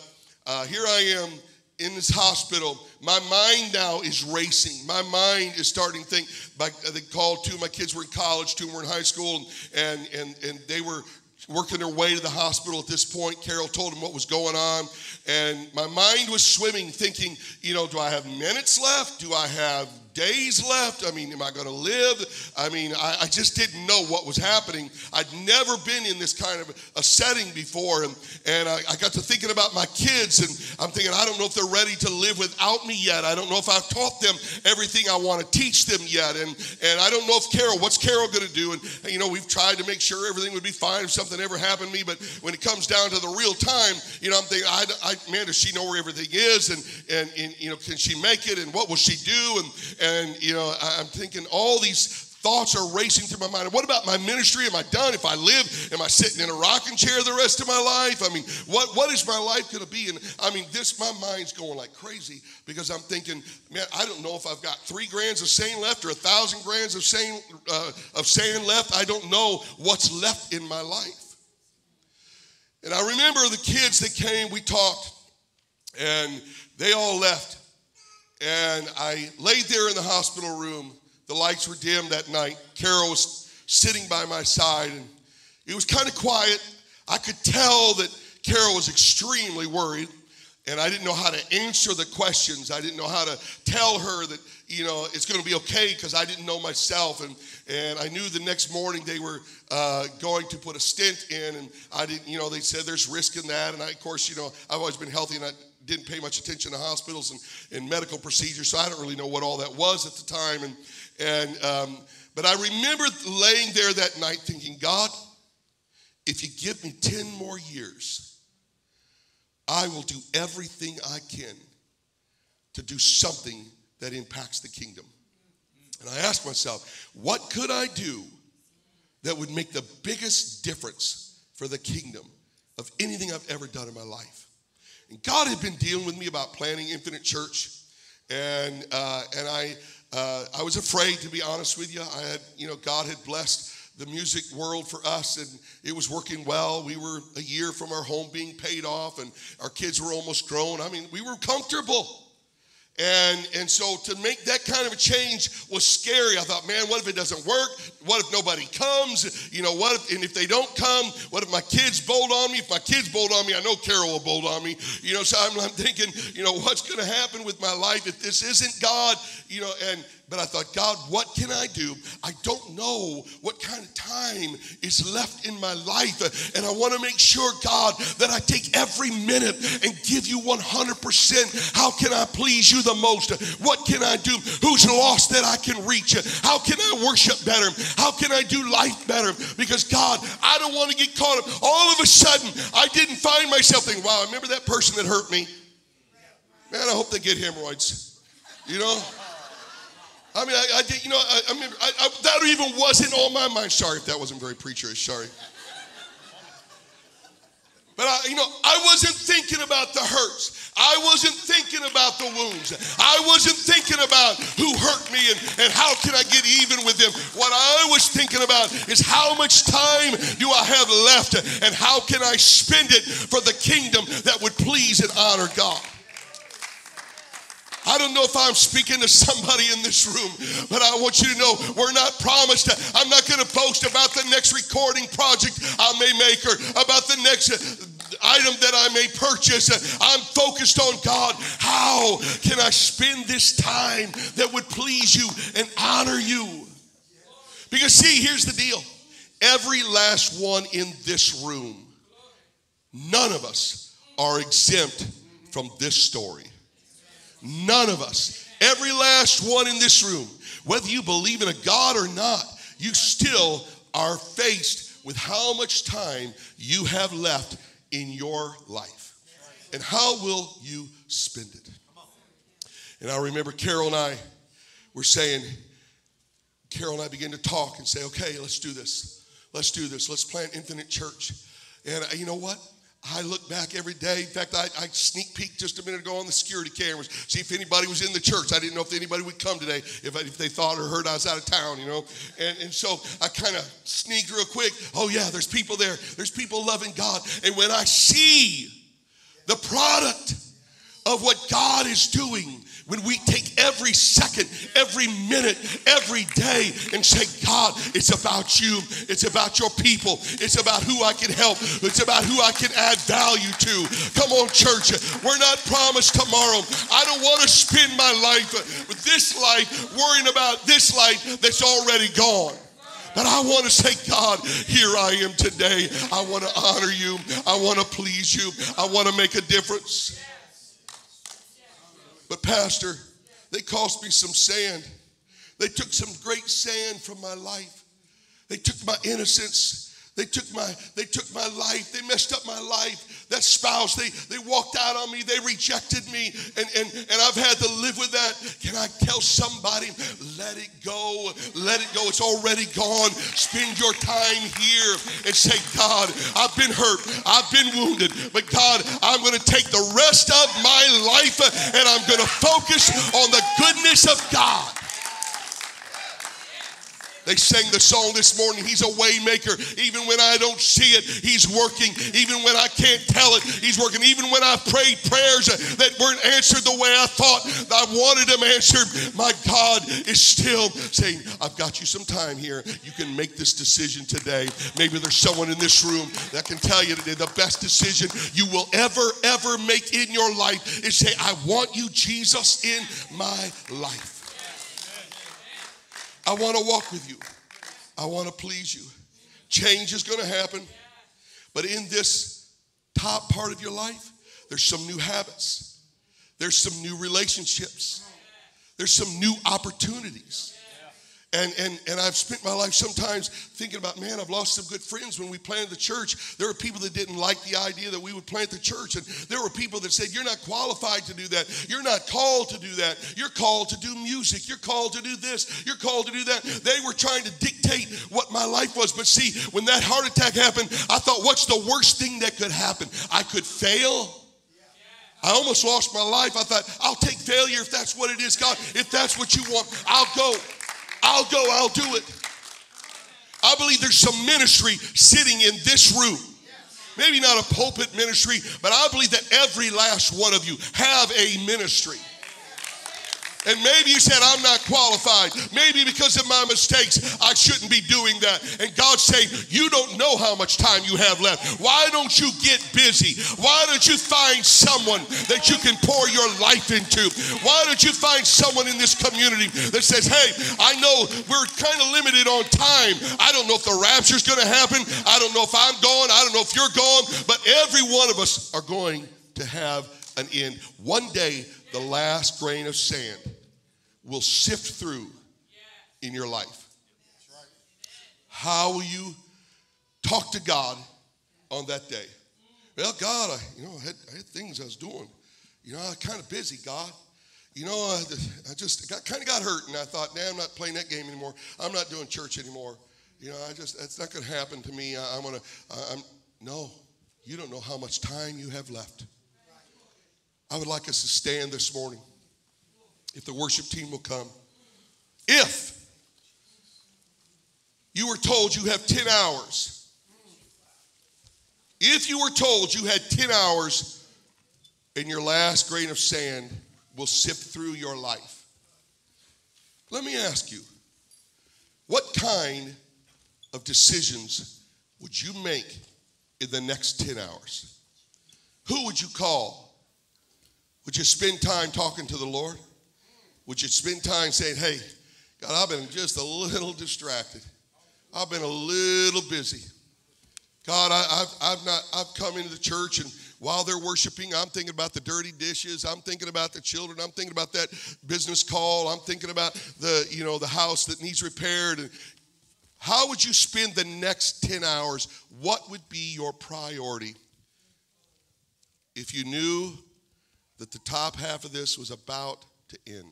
uh, here I am in this hospital. My mind now is racing. My mind is starting to think. My, they called two of my kids were in college, two were in high school, and, and, and they were working their way to the hospital at this point. Carol told them what was going on. And my mind was swimming, thinking, you know, do I have minutes left? Do I have days left? I mean, am I going to live? I mean, I, I just didn't know what was happening. I'd never been in this kind of a setting before. And, and I, I got to thinking about my kids, and I'm thinking, I don't know if they're ready to live without me yet. I don't know if I've taught them everything I want to teach them yet. And, and I don't know if Carol, what's Carol going to do? And, you know, we've tried to make sure everything would be fine if something ever happened to me. But when it comes down to the real time, you know, I'm thinking, I, I, man, does she know where everything is? And, and, and, you know, can she make it? And what will she do? And, And, you know, I'm thinking all these thoughts are racing through my mind. What about my ministry? Am I done? If I live, am I sitting in a rocking chair the rest of my life? I mean, what, what is my life going to be? And, I mean, this, my mind's going like crazy, because I'm thinking, man, I don't know if I've got three grands of sand left or a thousand grands of sand, uh, of sand left. I don't know what's left in my life. And I remember the kids that came, we talked, and they all left. And I laid there in the hospital room. The lights were dim that night. Carol was sitting by my side, and it was kind of quiet. I could tell that Carol was extremely worried, and I didn't know how to answer the questions. I didn't know how to tell her that, you know, it's going to be okay, because I didn't know myself. And, and I knew the next morning they were uh, going to put a stent in, and I didn't, you know, they said there's risk in that. And I, of course, you know, I've always been healthy, and I didn't pay much attention to hospitals and, and medical procedures, so I don't really know what all that was at the time. And, and um, but I remember laying there that night thinking, God, if you give me ten more years, I will do everything I can to do something that impacts the kingdom. And I asked myself, what could I do that would make the biggest difference for the kingdom of anything I've ever done in my life? God had been dealing with me about planning Infinite Church, and uh, and I uh, I was afraid, to be honest with you. I had, you know, God had blessed the music world for us, and it was working well. We were a year from our home being paid off, and our kids were almost grown. I mean, we were comfortable. And, and so to make that kind of a change was scary. I thought, man, what if it doesn't work? What if nobody comes? You know, what if, and if they don't come, what if my kids bolt on me? If my kids bolt on me, I know Carol will bolt on me. You know, so I'm, I'm thinking, you know, what's going to happen with my life if this isn't God? You know, and, but I thought, God, what can I do? I don't know what kind of time is left in my life. And I want to make sure, God, that I take every minute and give you one hundred percent. How can I please you the most? What can I do? Who's lost that I can reach? How can I worship better? How can I do life better? Because, God, I don't want to get caught up. All of a sudden, I didn't find myself thinking, wow, I remember that person that hurt me. Man, I hope they get hemorrhoids. You know? I mean, I, I did, you know, I, I mean, I, I, that even wasn't on my mind. Sorry if that wasn't very preacherish, sorry. But, I, you know, I wasn't thinking about the hurts. I wasn't thinking about the wounds. I wasn't thinking about who hurt me and, and how can I get even with them. What I was thinking about is how much time do I have left and how can I spend it for the kingdom that would please and honor God. I don't know if I'm speaking to somebody in this room, but I want you to know we're not promised. I'm not going to boast about the next recording project I may make or about the next item that I may purchase. I'm focused on God. How can I spend this time that would please you and honor you? Because see, here's the deal. Every last one in this room, none of us are exempt from this story. None of us, every last one in this room, whether you believe in a God or not, you still are faced with how much time you have left in your life. And how will you spend it? And I remember Carol and I were saying, Carol and I began to talk and say, okay, let's do this. Let's do this. Let's plant Infinite Church. And you know what? I look back every day. In fact, I, I sneak peeked just a minute ago on the security cameras, see if anybody was in the church. I didn't know if anybody would come today, if, if they thought or heard I was out of town, you know. And, and so I kind of sneaked real quick. Oh, yeah, there's people there. There's people loving God. And when I see the product of what God is doing, when we take every second, every minute, every day and say, God, it's about you. It's about your people. It's about who I can help. It's about who I can add value to. Come on, church. We're not promised tomorrow. I don't want to spend my life with this life worrying about this life that's already gone. But I want to say, God, here I am today. I want to honor you. I want to please you. I want to make a difference. But pastor, they cost me some sand. They took some great sand from my life. They took my innocence. They took my, they took my life. They messed up my life. That spouse, they, they walked out on me. They rejected me. And, and, and I've had to live with that. Can I tell somebody, let it go. Let it go. It's already gone. Spend your time here and say, God, I've been hurt. I've been wounded. But God, I'm going to take the rest of my life and I'm going to focus on the goodness of God. They sang the song this morning, he's a way maker. Even when I don't see it, he's working. Even when I can't tell it, he's working. Even when I prayed prayers that weren't answered the way I thought I wanted them answered, my God is still saying, I've got you some time here. You can make this decision today. Maybe there's someone in this room that can tell you today the best decision you will ever, ever make in your life is say, I want you, Jesus, in my life. I want to walk with you. I want to please you. Change is going to happen. But in this top part of your life, there's some new habits. There's some new relationships. There's some new opportunities. And, and, and I've spent my life sometimes thinking about, man, I've lost some good friends when we planted the church. There were people that didn't like the idea that we would plant the church. And there were people that said, you're not qualified to do that. You're not called to do that. You're called to do music. You're called to do this. You're called to do that. They were trying to dictate what my life was. But see, when that heart attack happened, I thought, what's the worst thing that could happen? I could fail. I almost lost my life. I thought, I'll take failure if that's what it is, God. If that's what you want, I'll go. I'll go, I'll do it. I believe there's some ministry sitting in this room. Maybe not a pulpit ministry, but I believe that every last one of you have a ministry. And maybe you said, I'm not qualified. Maybe because of my mistakes, I shouldn't be doing that. And God's saying, you don't know how much time you have left. Why don't you get busy? Why don't you find someone that you can pour your life into? Why don't you find someone in this community that says, hey, I know we're kind of limited on time. I don't know if the rapture's going to happen. I don't know if I'm gone. I don't know if you're gone. But every one of us are going to have an end. One day, the last grain of sand will sift through in your life. How will you talk to God on that day? Well, God, I, you know, I had, I had things I was doing. You know, I was kind of busy, God. you know, I, I just got, kind of got hurt, and I thought, nah, I'm not playing that game anymore. I'm not doing church anymore. You know, I just, that's not going to happen to me. I, I'm going to, I'm, no, you don't know how much time you have left. I would like us to stand this morning, if the worship team will come. If you were told you have ten hours, if you were told you had ten hours, and your last grain of sand will sip through your life, let me ask you, what kind of decisions would you make in the next ten hours? Who would you call? Would you spend time talking to the Lord? Would you spend time saying, hey, God, I've been just a little distracted. I've been a little busy. God, I, I've, I've, not, I've come into the church, and while they're worshiping, I'm thinking about the dirty dishes. I'm thinking about the children. I'm thinking about that business call. I'm thinking about the, you know, the house that needs repaired. And how would you spend the next ten hours? What would be your priority if you knew that the top half of this was about to end?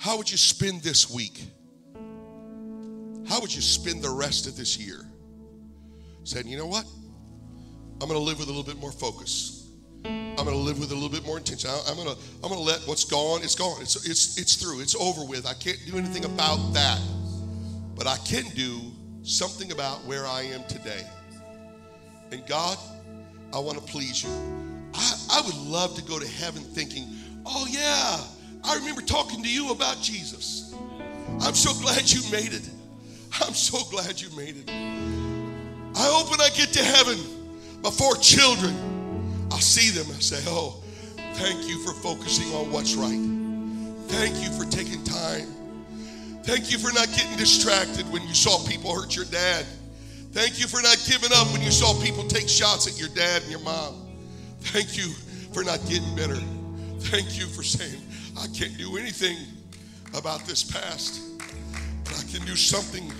How would you spend this week? How would you spend the rest of this year? Saying, you know what? I'm going to live with a little bit more focus. I'm going to live with a little bit more intention. I'm going to, I'm going to let what's gone, it's gone. It's, it's, it's through. It's over with. I can't do anything about that. But I can do something about where I am today. And God, I want to please you. I, I would love to go to heaven thinking, oh yeah, I remember talking to you about Jesus. I'm so glad you made it. I'm so glad you made it. I hope when I get to heaven, my four children, I'll see them and say, oh, thank you for focusing on what's right. Thank you for taking time. Thank you for not getting distracted when you saw people hurt your dad. Thank you for not giving up when you saw people take shots at your dad and your mom. Thank you for not getting bitter. Thank you for saying, I can't do anything about this past, but I can do something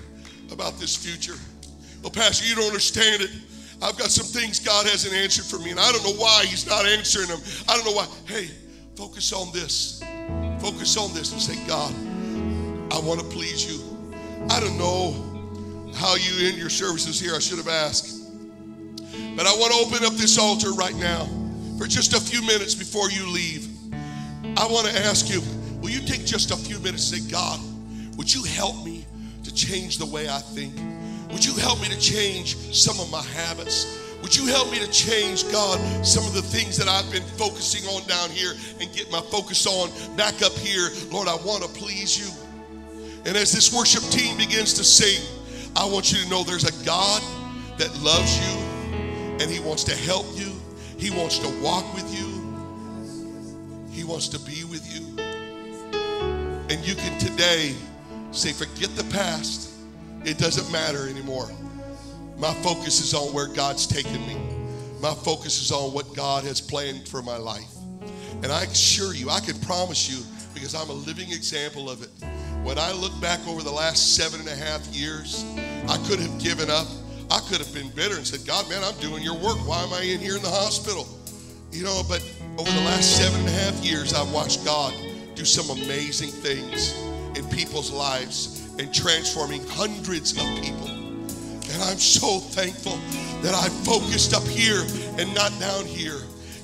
about this future. Well, Pastor, you don't understand it. I've got some things God hasn't answered for me, and I don't know why he's not answering them. I don't know why. Hey, focus on this. Focus on this and say, God, I want to please you. I don't know how you end your services here, I should have asked. But I want to open up this altar right now for just a few minutes before you leave. I want to ask you, will you take just a few minutes and say, God, would you help me to change the way I think? Would you help me to change some of my habits? Would you help me to change, God, some of the things that I've been focusing on down here and get my focus on back up here? Lord, I want to please you. And as this worship team begins to sing, I want you to know there's a God that loves you, and he wants to help you. He wants to walk with you. He wants to be with you. And you can today say, forget the past. It doesn't matter anymore. My focus is on where God's taken me. My focus is on what God has planned for my life. And I assure you, I can promise you, because I'm a living example of it. When I look back over the last seven and a half years, I could have given up. I could have been bitter and said, God, man, I'm doing your work. Why am I in here in the hospital? You know, but over the last seven and a half years, I've watched God do some amazing things in people's lives and transforming hundreds of people. And I'm so thankful that I focused up here and not down here.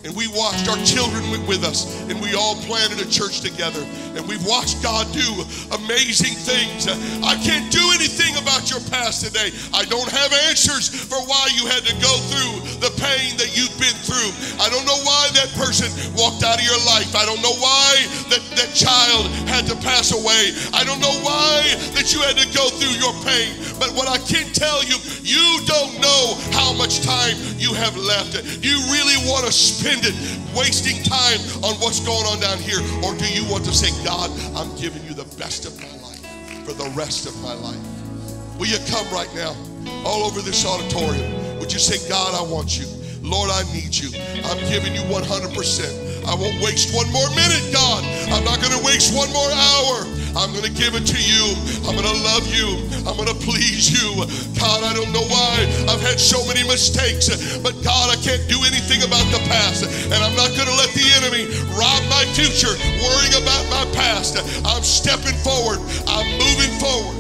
And we watched, our children went with us, and we all planted a church together. And we've watched God do amazing things. I can't do anything about your past today. I don't have answers for why you had to go through the pain that you've been through. I don't know why that person walked out of your life. I don't know why that, that child had to pass away. I don't know why that you had to go through your pain. But what I can tell you, you don't know how much time you have left. You really want to spend it, wasting time on what's going on down here, or do you want to say, God, I'm giving you the best of my life for the rest of my life? Will you come right now, all over this auditorium? Would you say, God, I want you. Lord, I need you. I'm giving you one hundred percent. I won't waste one more minute, God. I'm not going to waste one more hour. I'm going to give it to you. I'm going to love you. I'm going to please you. God, I don't know why I've had so many mistakes, but God, I can't do anything about the past, and I'm not going to let the enemy rob my future worrying about my past. I'm stepping forward. I'm moving forward.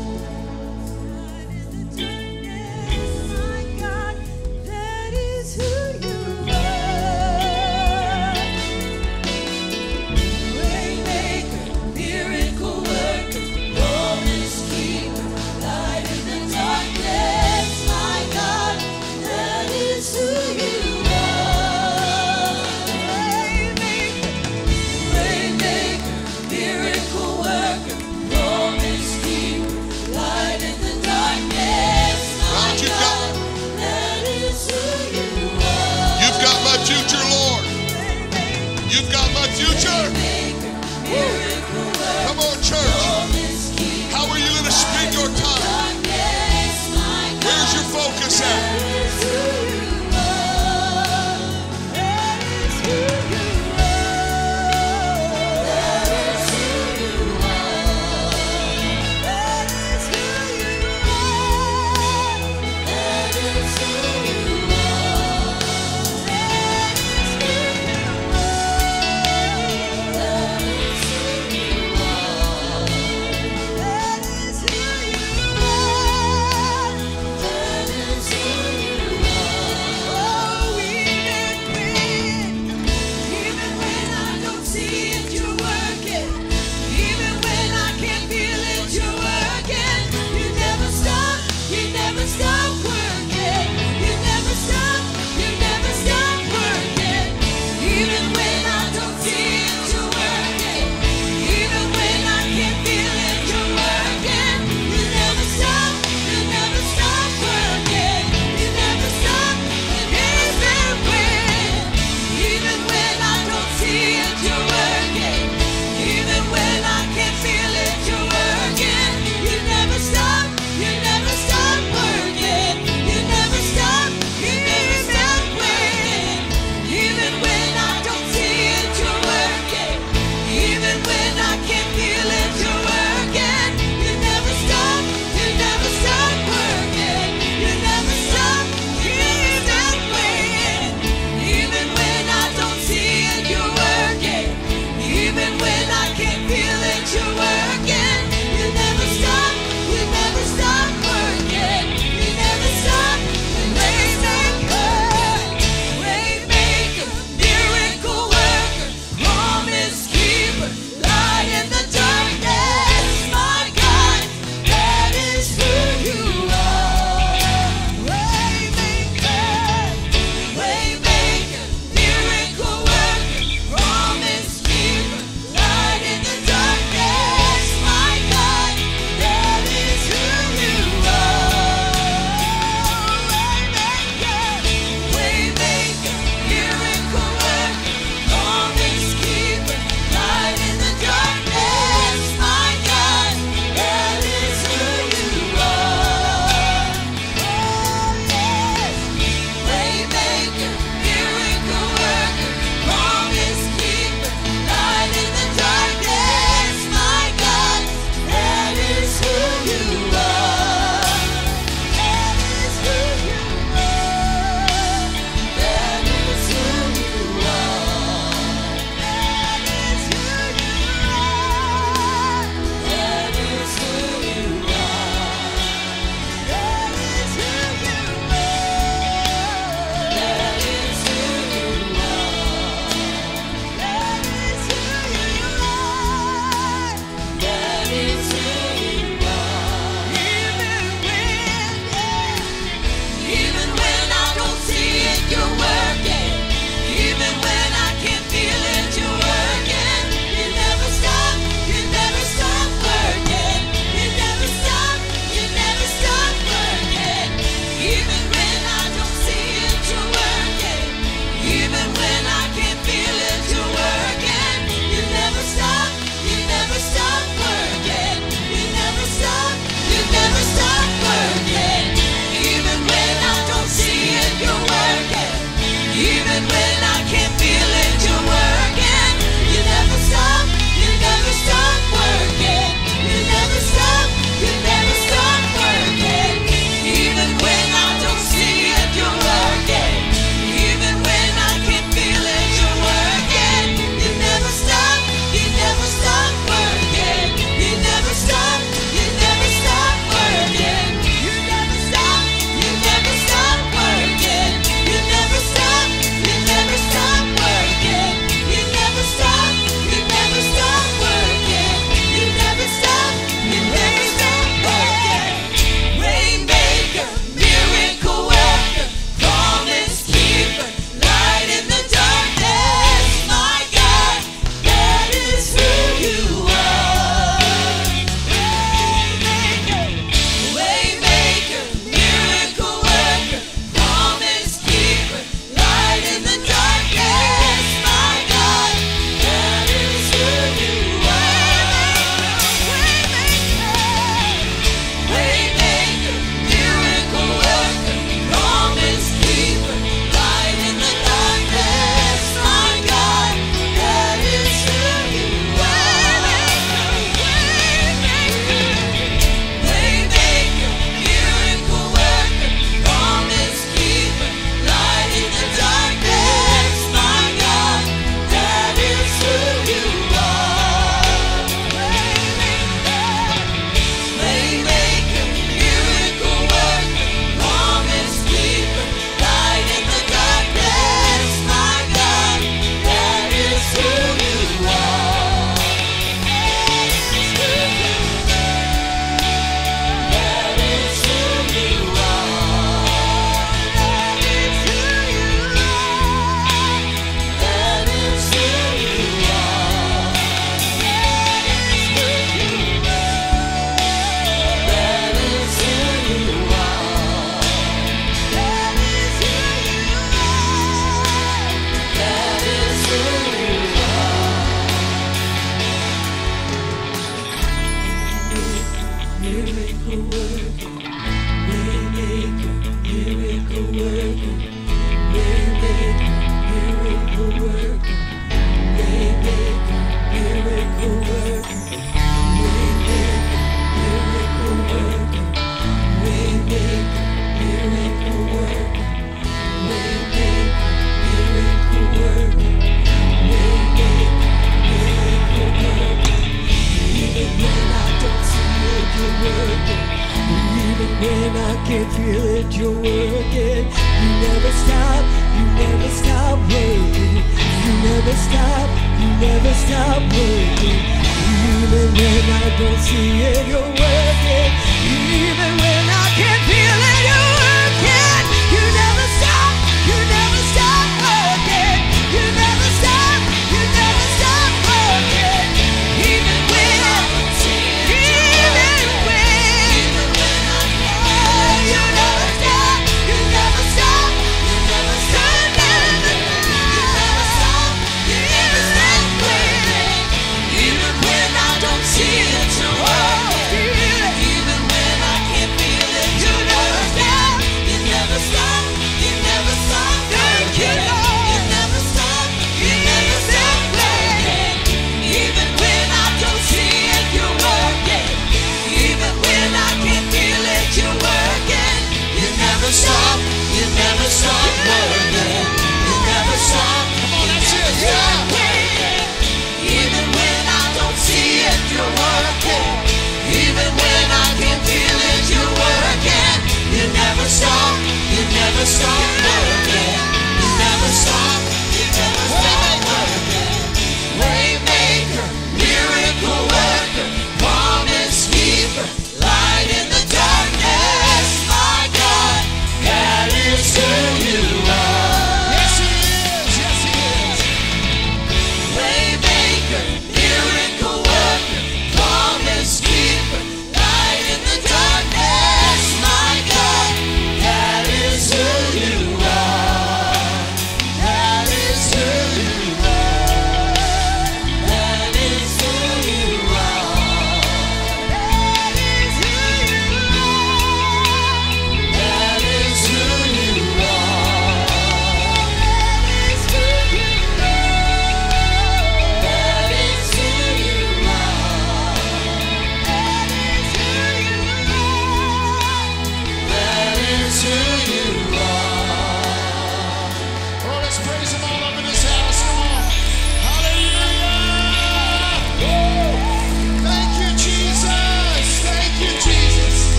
never stop, you never stop working. Even when I don't see it, you're working. Even when I can't feel it, you're working. You never stop, you never stop working. You never stop, you never stop working. Even when I don't see it, even when, oh, you never stop, you never stop, you never stop, never stop, you never stop working. Even when I don't see it, you're working.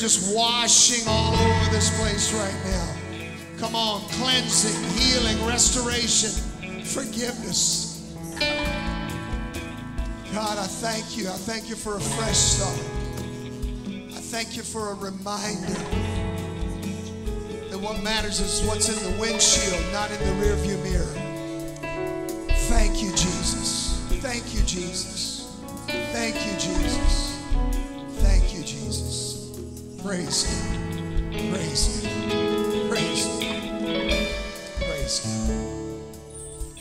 Just washing all over this place right now. Come on, cleansing, healing, restoration, forgiveness. God, I thank you. I thank you for a fresh start. I thank you for a reminder that what matters is what's in the windshield, not in the rearview mirror. Thank you, Jesus. Thank you, Jesus. Thank you, Jesus. Thank you, Jesus. Praise God. Praise God. Praise God. Praise God.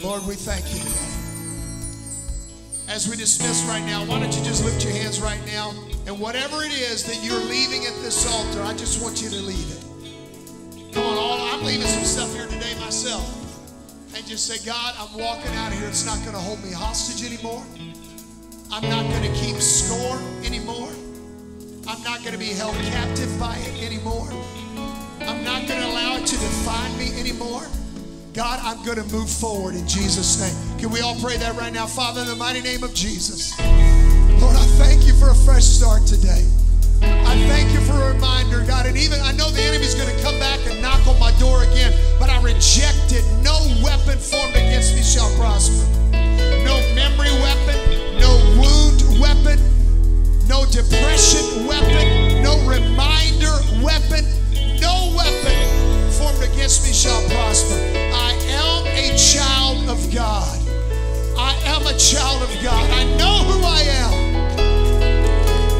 Lord, we thank you today. As we dismiss right now, why don't you just lift your hands right now? And whatever it is that you're leaving at this altar, I just want you to leave it. Come on, all, I'm leaving some stuff here today myself. And just say, God, I'm walking out of here. It's not going to hold me hostage anymore. I'm not going to keep score anymore. I'm not going to be held captive by it anymore. I'm not going to allow it to define me anymore. God, I'm going to move forward in Jesus' name. Can we all pray that right now? Father, in the mighty name of Jesus. Lord, I thank you for a fresh start today. I thank you for a reminder, God. And even, I know the enemy's going to come back and knock on my door again, but I reject it. No weapon formed against me shall prosper. No memory weapon, no wound weapon, no depression weapon, no reminder weapon, no weapon formed against me shall prosper. I am a child of God. I am a child of God. I know who I am.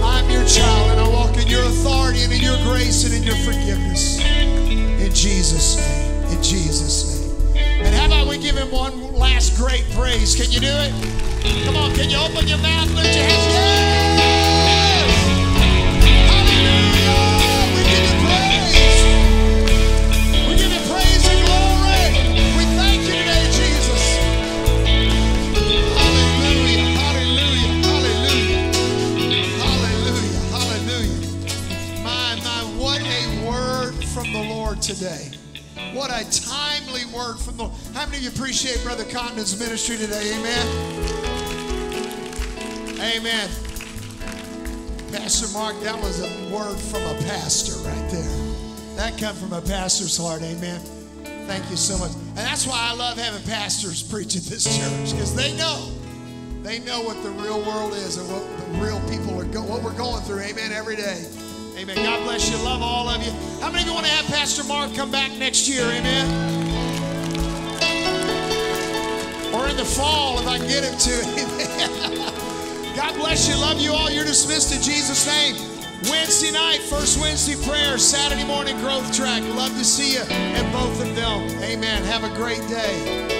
I'm your child, and I walk in your authority and in your grace and in your forgiveness. In Jesus' name, in Jesus' name. And how about we give him one last great praise? Can you do it? Come on, can you open your mouth, lift your hands? Yeah! We give you praise and glory. We thank you today, Jesus. word from the... How many of you appreciate Brother Condon's ministry today? Amen. Amen. Pastor Mark, that was a word from a pastor right there. That come from a pastor's heart. Amen. Thank you so much. And that's why I love having pastors preach at this church, because they know. They know what the real world is and what the real people are going, what we're going through. Amen. Every day. Amen. God bless you. Love all of you. How many of you want to have Pastor Mark come back next year? Amen. Or in the fall if I can get him to. Amen. God bless you. Love you all. You're dismissed in Jesus' name. Wednesday night, first Wednesday prayer. Saturday morning growth track. Love to see you at both of them. Amen. Have a great day.